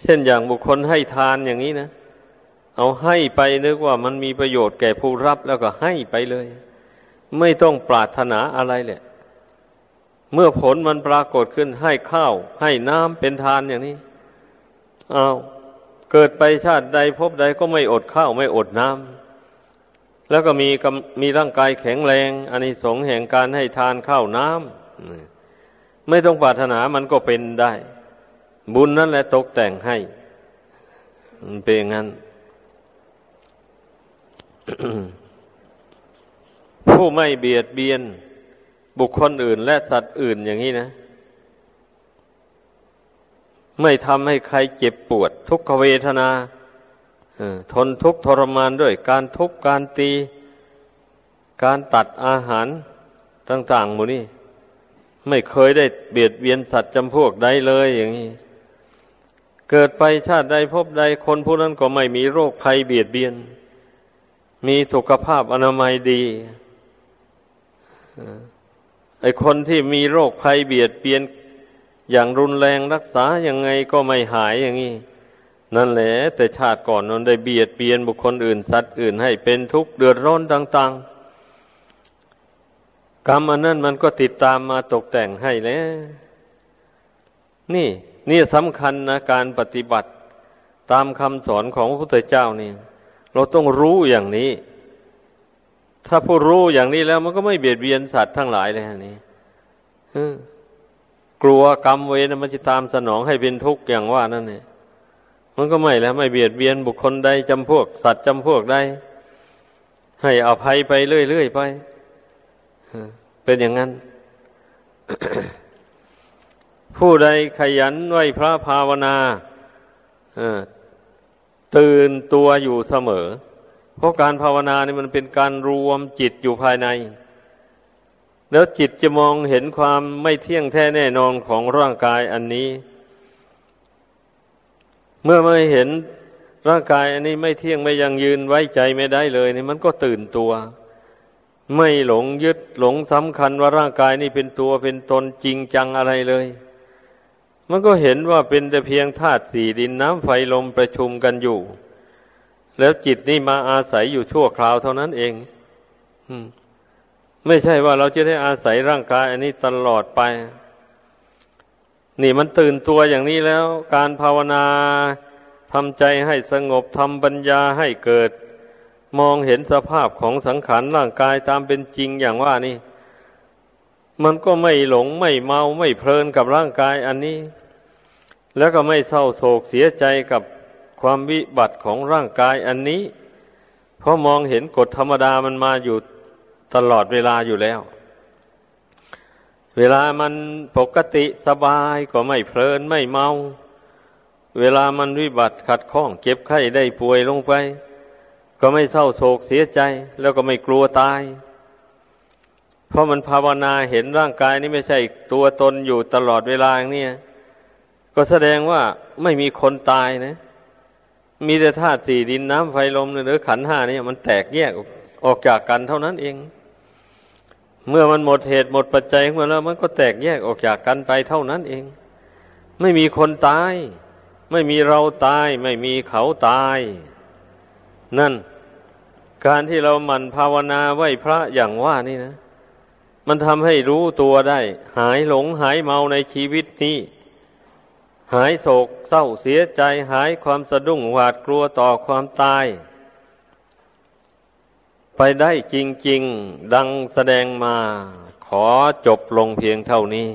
เช่นอย่างบุคคลให้ทานอย่างนี้นะเอาให้ไปนึกว่ามันมีประโยชน์แก่ผู้รับแล้วก็ให้ไปเลยไม่ต้องปรารถนาอะไรแหละเมื่อผลมันปรากฏขึ้นให้ข้าวให้น้ำเป็นทานอย่างนี้เอาเกิดไปชาติใดพบใดก็ไม่อดข้าวไม่อดน้ำแล้วก็มีร่างกายแข็งแรงอานิสงส์แห่งการให้ทานข้าวน้ำไม่ต้องปรารถนามันก็เป็นได้บุญนั่นแหละตกแต่งให้เป็นอย่างนั้น ผู้ไม่เบียดเบียนบุคคลอื่นและสัตว์อื่นอย่างนี้นะไม่ทำให้ใครเจ็บปวดทุกขเวทนาทนทุกข์ทรมานด้วยการทุบการตีการตัดอาหารต่างๆหมู่นี้ไม่เคยได้เบียดเบียนสัตว์จำพวกใดเลยอย่างนี้เกิดไปชาติใดพบใดคนผู้นั้นก็ไม่มีโรคภัยเบียดเบียนมีสุขภาพอนามัยดีไอ้คนที่มีโรคภัยเบียดเบียน อย่างรุนแรงรักษายังไงก็ไม่หายอย่างนี้นั่นแหละแต่ชาติก่อนนั้นได้เบียดเบียนบุคคลอื่นสัตว์อื่นให้เป็นทุกข์เดือดร้อนต่างๆกรรมอันนั้นมันก็ติดตามมาตกแต่งให้แล้วนี่สำคัญนะการปฏิบัติตามคำสอนของพระพุทธเจ้านี่เราต้องรู้อย่างนี้ถ้าผู้รู้อย่างนี้แล้วมันก็ไม่เบียดเบียนสัตว์ทั้งหลายเลยนี่กลัวกรรมเวรมันจะตามสนองให้เป็นทุกข์อย่างว่านั่นเนี่ยมันก็ไม่แล้วไม่เบียดเบียนบุคคลใดจำพวกสัตว์จำพวกใดให้อภัยไปเรื่อยๆไปเป็นอย่างนั้น ผู้ใดขยันไหวพระภาวนาตื่นตัวอยู่เสมอเพราะการภาวนานี่มันเป็นการรวมจิตอยู่ภายในแล้วจิตจะมองเห็นความไม่เที่ยงแท้แน่นอนของร่างกายอันนี้เมื่อไม่เห็นร่างกายอันนี้ไม่เที่ยงไม่ยั่งยืนไว้ใจไม่ได้เลยนี่มันก็ตื่นตัวไม่หลงยึดหลงสำคัญว่าร่างกายนี่เป็นตัวเป็นตนจริงจังอะไรเลยมันก็เห็นว่าเป็นแต่เพียงธาตุสี่ดินน้ำไฟลมประชุมกันอยู่แล้วจิตนี่มาอาศัยอยู่ชั่วคราวเท่านั้นเองไม่ใช่ว่าเราจะได้อาศัยร่างกายอันนี้ตลอดไปนี่มันตื่นตัวอย่างนี้แล้วการภาวนาทำใจให้สงบทำปัญญาให้เกิดมองเห็นสภาพของสังขารร่างกายตามเป็นจริงอย่างว่านี่มันก็ไม่หลงไม่เมาไม่เพลินกับร่างกายอันนี้แล้วก็ไม่เศร้าโศกเสียใจกับความวิบัติของร่างกายอันนี้เพราะมองเห็นกฎธรรมดามันมาอยู่ตลอดเวลาอยู่แล้วเวลามันปกติสบายก็ไม่เพลินไม่เมาเวลามันวิบัติขัดข้องเจ็บไข้ได้ป่วยลงไปก็ไม่เศร้าโศกเสียใจแล้วก็ไม่กลัวตายเพราะมันภาวนาเห็นร่างกายนี้ไม่ใช่ตัวตนอยู่ตลอดเวลาอย่างนี้ก็แสดงว่าไม่มีคนตายนะมีแต่ธาตุสี่ดินน้ำไฟลมหรือขันธ์ห้านี่มันแตกแยกออกจากกันเท่านั้นเองเมื่อมันหมดเหตุหมดปัจจัยของมันแล้วมันก็แตกแยกออกจากกันไปเท่านั้นเองไม่มีคนตายไม่มีเราตายไม่มีเขาตายนั่นการที่เราหมั่นภาวนาไหว้พระอย่างว่านี่นะมันทำให้รู้ตัวได้หายหลงหายเมาในชีวิตนี้หายโศกเศร้าเสียใจหายความสะดุ้งหวาดกลัวต่อความตายไปได้จริงๆดังแสดงมาขอจบลงเพียงเท่านี้